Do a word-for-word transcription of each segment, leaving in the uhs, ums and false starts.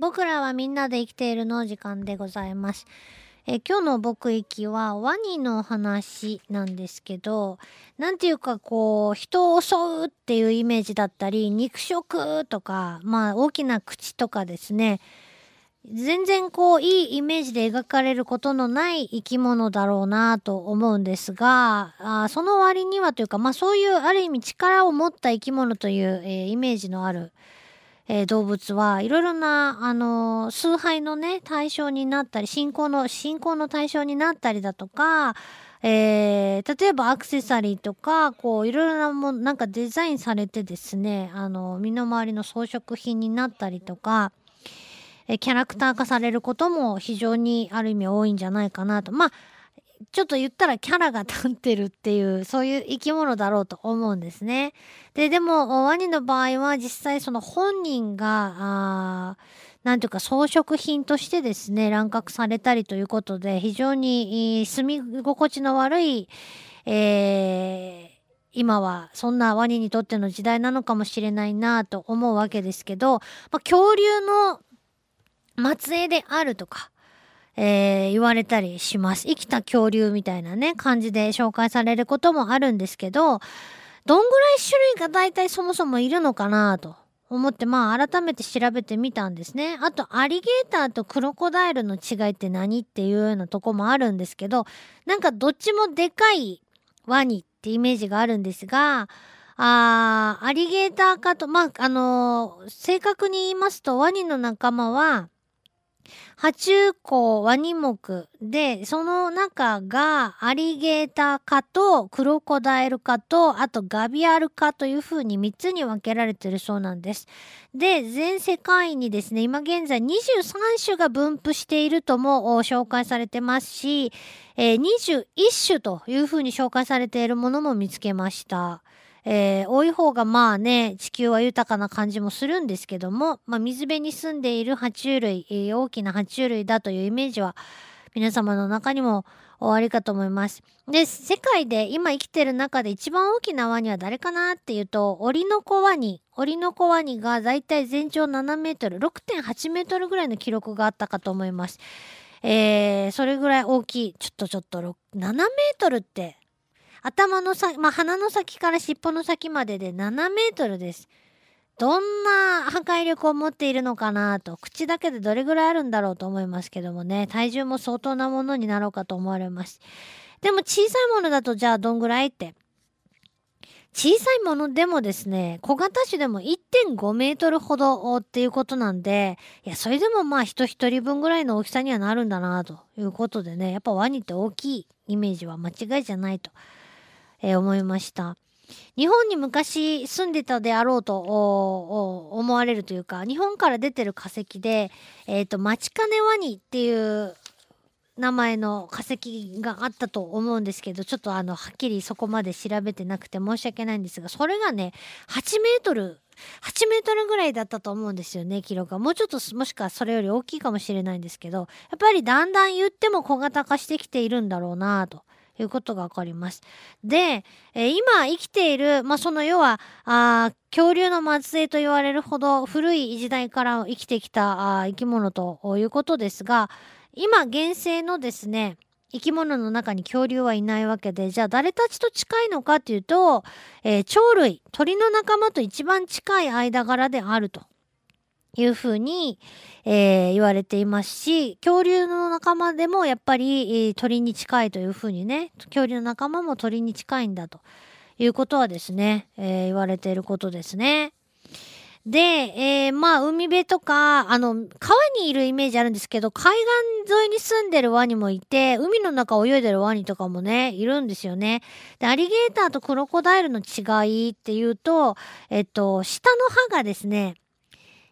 僕らはみんなで生きているの時間でございます。え今日の僕行きはワニの話なんですけど、なんていうかこう人を襲うっていうイメージだったり、肉食とか、まあ大きな口とかですね、全然こういいイメージで描かれることのない生き物だろうなと思うんですが、あその割にはというか、まあそういうある意味力を持った生き物という、えー、イメージのあるえー、動物はいろいろな、あのー、崇拝のね対象になったり、信仰の信仰の対象になったりだとか、えー、例えばアクセサリーとかこういろいろなものなんかデザインされてですね、あのー、身の回りの装飾品になったりとか、えー、キャラクター化されることも非常にある意味多いんじゃないかなと、まあちょっと言ったらキャラが立ってるっていうそういう生き物だろうと思うんですね。で、でもワニの場合は実際その本人があなんていうか装飾品としてですね乱獲されたりということで、非常に住み心地の悪い、えー、今はそんなワニにとっての時代なのかもしれないなと思うわけですけど、まあ、恐竜の末裔であるとかえー、言われたりします。生きた恐竜みたいなね感じで紹介されることもあるんですけど、どんぐらい種類が大体そもそもいるのかなと思って、まあ改めて調べてみたんですね。あとアリゲーターとクロコダイルの違いって何っていうようなとこもあるんですけど、なんかどっちもでかいワニってイメージがあるんですが、あーアリゲーターかと、まああのー、正確に言いますとワニの仲間は爬虫綱ワニ目で、その中がアリゲーター科とクロコダイル科とあとガビアル科というふうにみっつに分けられてるそうなんです。で、全世界にですね今現在にじゅうさんしゅが分布しているとも紹介されてますし、えー、にじゅういっしゅというふうに紹介されているものも見つけました。えー、多い方がまあね地球は豊かな感じもするんですけども、まあ、水辺に住んでいる爬虫類、えー、大きな爬虫類だというイメージは皆様の中にもおありかと思います。で、世界で今生きてる中で一番大きなワニは誰かなっていうと、オリノコワニオリノコワニがだいたい全長ななメートル ろくてんはちメートルぐらいの記録があったかと思います。えー、それぐらい大きい。ちょっとちょっとななメートルって頭の先、まあ、鼻の先から尻尾の先まででななメートルです。どんな破壊力を持っているのかなと、口だけでどれぐらいあるんだろうと思いますけどもね、体重も相当なものになろうかと思われます。でも小さいものだとじゃあどんぐらいって、小さいものでもですね小型種でも いってんごメートルほどっていうことなんで、いやそれでもまあ人一人分ぐらいの大きさにはなるんだなということでね、やっぱワニって大きいイメージは間違いじゃないとえー、思いました。日本に昔住んでたであろうと思われるというか、日本から出てる化石で、えーと、マチカネワニっていう名前の化石があったと思うんですけど、ちょっとあのはっきりそこまで調べてなくて申し訳ないんですが、それがねはちメートルぐらいだったと思うんですよね、記録が。もうちょっと、もしくはそれより大きいかもしれないんですけど、やっぱりだんだん言っても小型化してきているんだろうなということがわかります。で、えー、今生きている、まあ、その要はあ恐竜の末裔と言われるほど古い時代から生きてきたあ生き物ということですが、今現生のですね生き物の中に恐竜はいないわけで、じゃあ誰たちと近いのかというと、えー、鳥類、鳥の仲間と一番近い間柄であるというふうに、えー、言われていますし、恐竜の仲間でもやっぱり、えー、鳥に近いというふうにね、恐竜の仲間も鳥に近いんだということはですね、えー、言われていることですね。で、えー、まあ海辺とかあの川にいるイメージあるんですけど、海岸沿いに住んでるワニもいて、海の中泳いでるワニとかもねいるんですよね。で、アリゲーターとクロコダイルの違いっていうと、えっと下の歯がですね、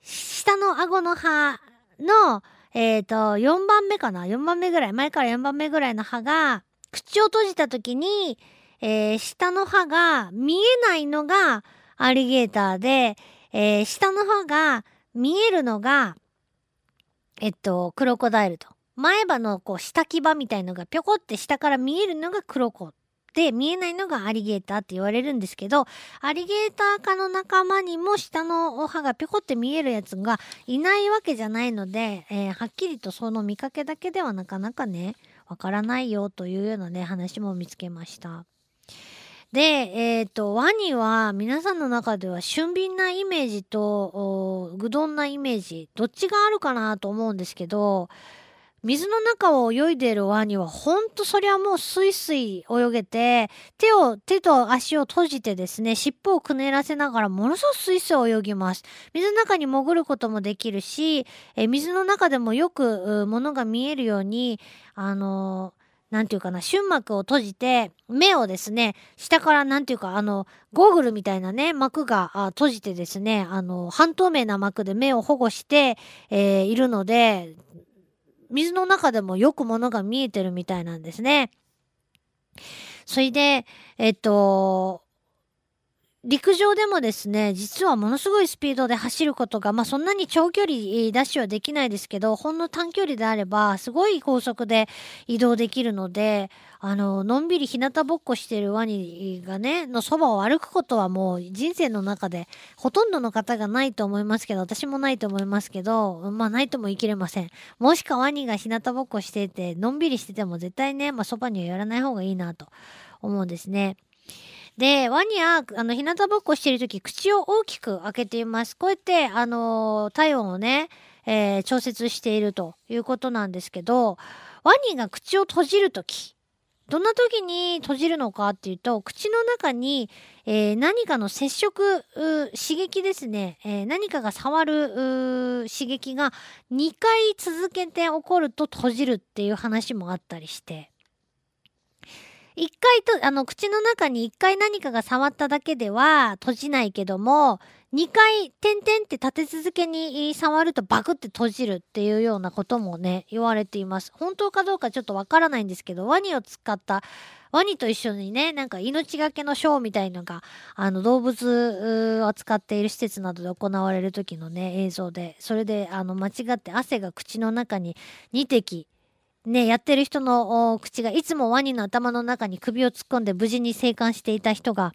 下の顎の歯の、えーと、よんばんめかなよんばんめぐらい、前からよんばんめぐらいの歯が、口を閉じた時に、えー、下の歯が見えないのがアリゲーターで、えー、下の歯が見えるのが、えっと、クロコダイルと。前歯のこう下牙みたいのがぴょこって下から見えるのがクロコで見えないのがアリゲーターって言われるんですけど、アリゲーター科の仲間にも下のお歯がぴょこって見えるやつがいないわけじゃないので、えー、はっきりとその見かけだけではなかなかねわからないよというようなね話も見つけました。で、えーと、ワニは皆さんの中では俊敏なイメージと愚鈍なイメージどっちがあるかなと思うんですけど、水の中を泳いでいるワニはほんとそりゃもうスイスイ泳げて、手を手と足を閉じてですね尻尾をくねらせながらものすごくスイスイ泳ぎます。水の中に潜ることもできるし、え水の中でもよく物が見えるようにあのー、なんていうかな瞬膜を閉じて目をですね下からなんていうかあのゴーグルみたいなね膜が閉じてですねあの半透明な膜で目を保護して、えー、いるので。水の中でもよく物が見えてるみたいなんですね。それで、えっと、陸上でもですね、実はものすごいスピードで走ることが、まあそんなに長距離ダッシュはできないですけど、ほんの短距離であれば、すごい高速で移動できるので、あの、のんびり日向ぼっこしてるワニがね、のそばを歩くことはもう人生の中で、ほとんどの方がないと思いますけど、私もないと思いますけど、まあないとも言い切れません。もしかワニが日向ぼっこしてて、のんびりしてても絶対ね、まあそばにはやらない方がいいなと思うんですね。で、ワニは、あの、日向ぼっこしてるとき、口を大きく開けています。こうやって、あのー、体温をね、えー、調節しているということなんですけど、ワニが口を閉じるとき、どんなときに閉じるのかっていうと、口の中に、えー、何かの接触、刺激ですね、えー、何かが触る刺激がにかい続けて起こると閉じるっていう話もあったりして、一回と、あの、口の中に一回何かが触っただけでは閉じないけども、二回、点々って立て続けに触るとバクって閉じるっていうようなこともね、言われています。本当かどうかちょっとわからないんですけど、ワニを使った、ワニと一緒にね、なんか命がけのショーみたいのが、あの、動物を扱っている施設などで行われる時のね、映像で、それで、あの、間違って汗が口の中ににてき、ね、やってる人の口がいつもワニの頭の中に首を突っ込んで無事に生還していた人が、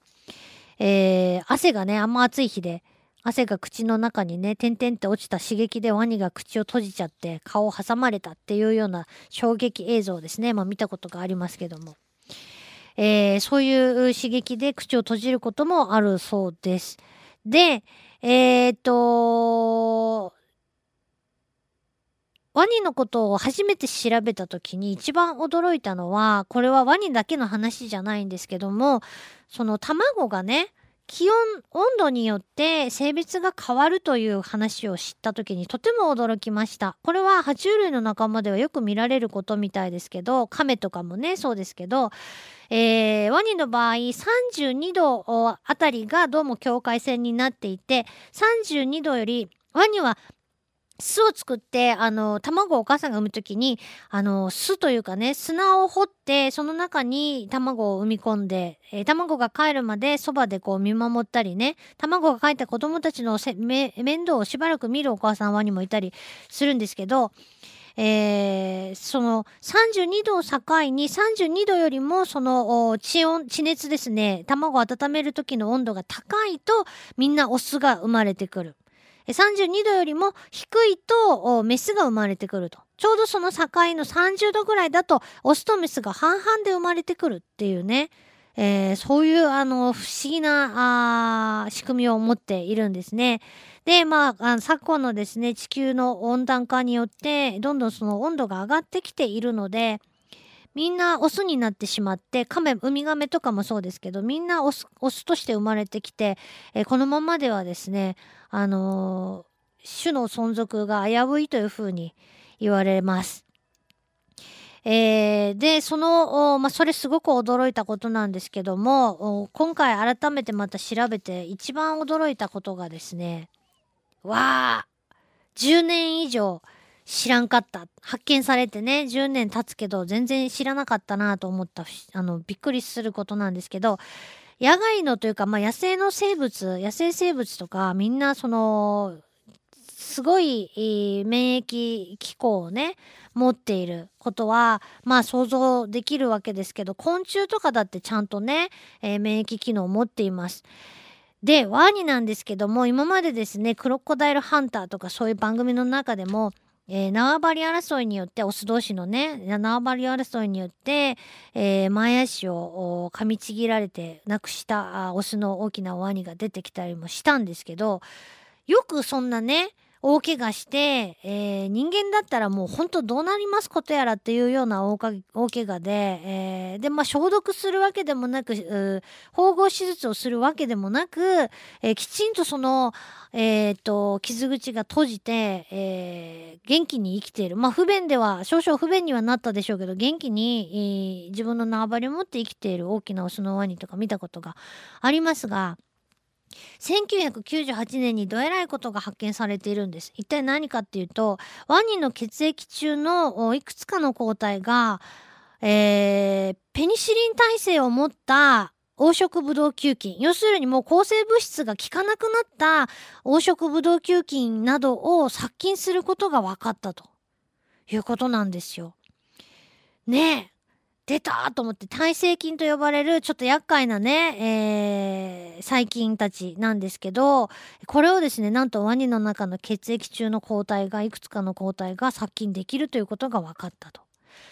えー、汗がねあんま暑い日で汗が口の中にね点々って落ちた刺激でワニが口を閉じちゃって顔を挟まれたっていうような衝撃映像ですね、まあ、見たことがありますけども、えー、そういう刺激で口を閉じることもあるそうです。でえー、っとワニのことを初めて調べたときに一番驚いたのは、これはワニだけの話じゃないんですけども、その卵がね、気温、温度によって性別が変わるという話を知ったときにとても驚きました。これは爬虫類の仲間ではよく見られることみたいですけど、カメとかもね、そうですけど、えー、ワニの場合さんじゅうにどあたりがどうも境界線になっていて、さんじゅうにどよりワニは巣を作って、あの、卵をお母さんが産むときに、あの、巣というかね、砂を掘って、その中に卵を産み込んで、えー、卵が帰るまでそばでこう見守ったりね、卵が帰った子供たちのせめ面倒をしばらく見るお母さんワニもいたりするんですけど、えー、そのさんじゅうにどを境にさんじゅうにどよりもその地温、地熱ですね、卵を温めるときの温度が高いと、みんなオスが生まれてくる。さんじゅうにどよりも低いとメスが生まれてくると。ちょうどその境のさんじゅうどぐらいだとオスとメスが半々で生まれてくるっていうね、えー、そういうあの不思議なあ仕組みを持っているんですね。で、まあ、あの昨今のですね、地球の温暖化によってどんどんその温度が上がってきているので、みんなオスになってしまって、カメ、ウミガメとかもそうですけど、みんなオス、オスとして生まれてきて、えー、このままではですね、あのー、種の存続が危ういというふうに言われます。えー、で、その、まあ、それすごく驚いたことなんですけども、今回改めてまた調べて一番驚いたことがですね、わー、じゅうねんいじょう、知らんかった。発見されてね、じゅうねん経つけど、全然知らなかったなと思った、あの、びっくりすることなんですけど、野外のというか、まあ、野生の生物、野生生物とか、みんな、その、すごい、えー、免疫機構をね持っていることはまあ想像できるわけですけど、昆虫とかだってちゃんとね、えー、免疫機能を持っています。でワニなんですけども、今までですねクロコダイルハンターとかそういう番組の中でも、えー、縄張り争いによってオス同士のね縄張り争いによって、えー、前足を噛みちぎられて亡くしたオスの大きなワニが出てきたりもしたんですけど、よくそんなね大怪我して、えー、人間だったらもう本当どうなりますことやらっていうような大か大怪我で、えー、でまあ消毒するわけでもなく縫合手術をするわけでもなく、えー、きちんとその、えー、と傷口が閉じて、えー、元気に生きている、まあ不便では少々不便にはなったでしょうけど、元気に、えー、自分の縄張りを持って生きている大きなオスのワニとか見たことがありますが、せんきゅうひゃくきゅうじゅうはちねんにどえらいことが発見されているんです。一体何かっていうと、ワニの血液中のいくつかの抗体が、えー、ペニシリン耐性を持った黄色ブドウ球菌、要するにもう抗生物質が効かなくなった黄色ブドウ球菌などを殺菌することが分かったということなんですよね。え出たと思って、耐性菌と呼ばれるちょっと厄介なね、えー、細菌たちなんですけど、これをですねなんとワニの中の血液中の抗体がいくつかの抗体が殺菌できるということが分かったと。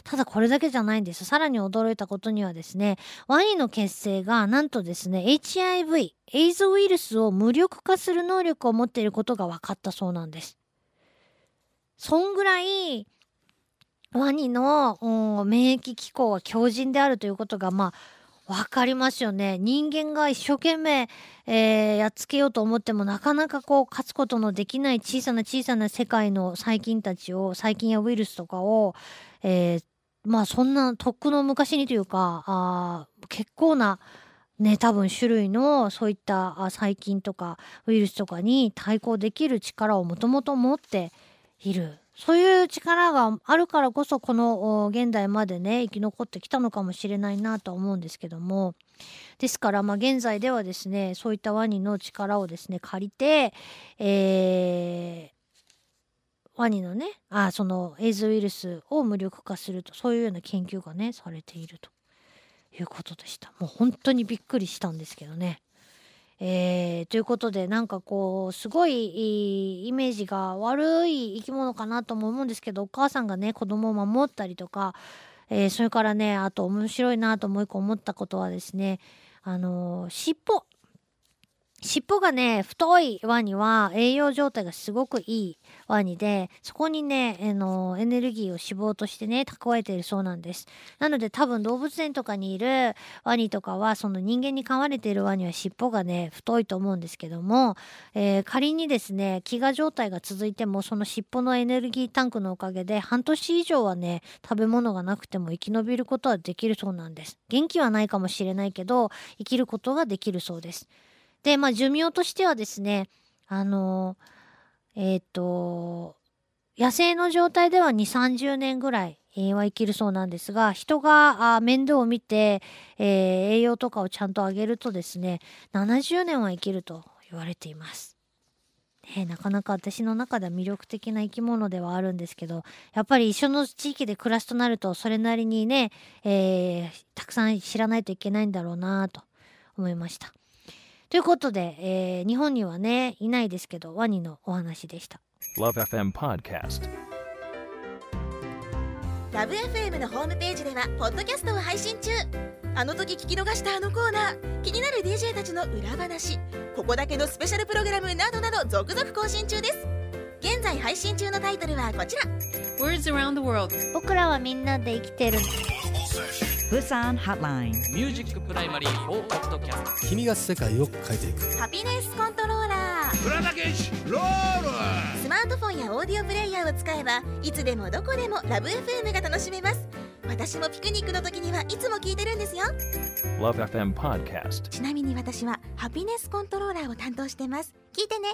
ただこれだけじゃないんです。さらに驚いたことにはですね、ワニの血清がなんとですね エイチアイブイ エイズウイルスを無力化する能力を持っていることが分かったそうなんです。そんぐらいワニの免疫機構は強靭であるということがまあわかりますよね。人間が一生懸命、えー、やっつけようと思ってもなかなかこう勝つことのできない小さな小さな世界の細菌たちを、細菌やウイルスとかを、えー、まあそんなとっくの昔にというか、あ結構なね多分種類のそういった細菌とかウイルスとかに対抗できる力をもともと持っている。そういう力があるからこそこの現代までね生き残ってきたのかもしれないなと思うんですけども、ですからまあ現在ではですねそういったワニの力をですね借りて、えー、ワニのねあそのエイズウイルスを無力化すると、そういうような研究がねされているということでした。もう本当にびっくりしたんですけどね。えー、ということでなんかこうすごいイメージが悪い生き物かなとも思うんですけど、お母さんがね子供を守ったりとか、えー、それからねあと面白いなともう一個思ったことはですね、あのー、尻尾尻尾がね太いワニは栄養状態がすごくいいワニで、そこにね、えー、のエネルギーを脂肪としてね蓄えているそうなんです。なので多分動物園とかにいるワニとかはその人間に飼われているワニは尻尾がね太いと思うんですけども、えー、仮にですね飢餓状態が続いてもその尻尾のエネルギータンクのおかげで半年以上はね食べ物がなくても生き延びることはできるそうなんです。元気はないかもしれないけど生きることができるそうです。でまあ、寿命としてはですね、あのー、えっと野生の状態ではにじゅう、さんじゅうねんぐらいは生きるそうなんですが、人が面倒を見て、えー、栄養とかをちゃんとあげるとですねななじゅうねんは生きると言われています、ね、なかなか私の中では魅力的な生き物ではあるんですけど、やっぱり一緒の地域で暮らすとなるとそれなりにね、えー、たくさん知らないといけないんだろうなと思いました。ということで、えー、日本にはねいないですけどワニのお話でした。 LOVE エフエム Podcast LOVE エフエム のホームページではポッドキャストを配信中。あの時聞き逃したあのコーナー、気になる ディージェー たちの裏話、ここだけのスペシャルプログラムなどなど続々更新中です。現在配信中のタイトルはこちら Words Around the World 僕らはみんなで生きてるBusan Hotline ミュージックプライマリーフォーポッドキャスト君が世界を変えていくハピネスコントローラープラダケンシローラースマートフォンやオーディオプレイヤーを使えばいつでもどこでもラブ エフエム が楽しめます。私もピクニックの時にはいつも聞いてるんですよ。 ラブ エフエム Podcast ちなみに私はハピネスコントローラーを担当してます。聞いてね。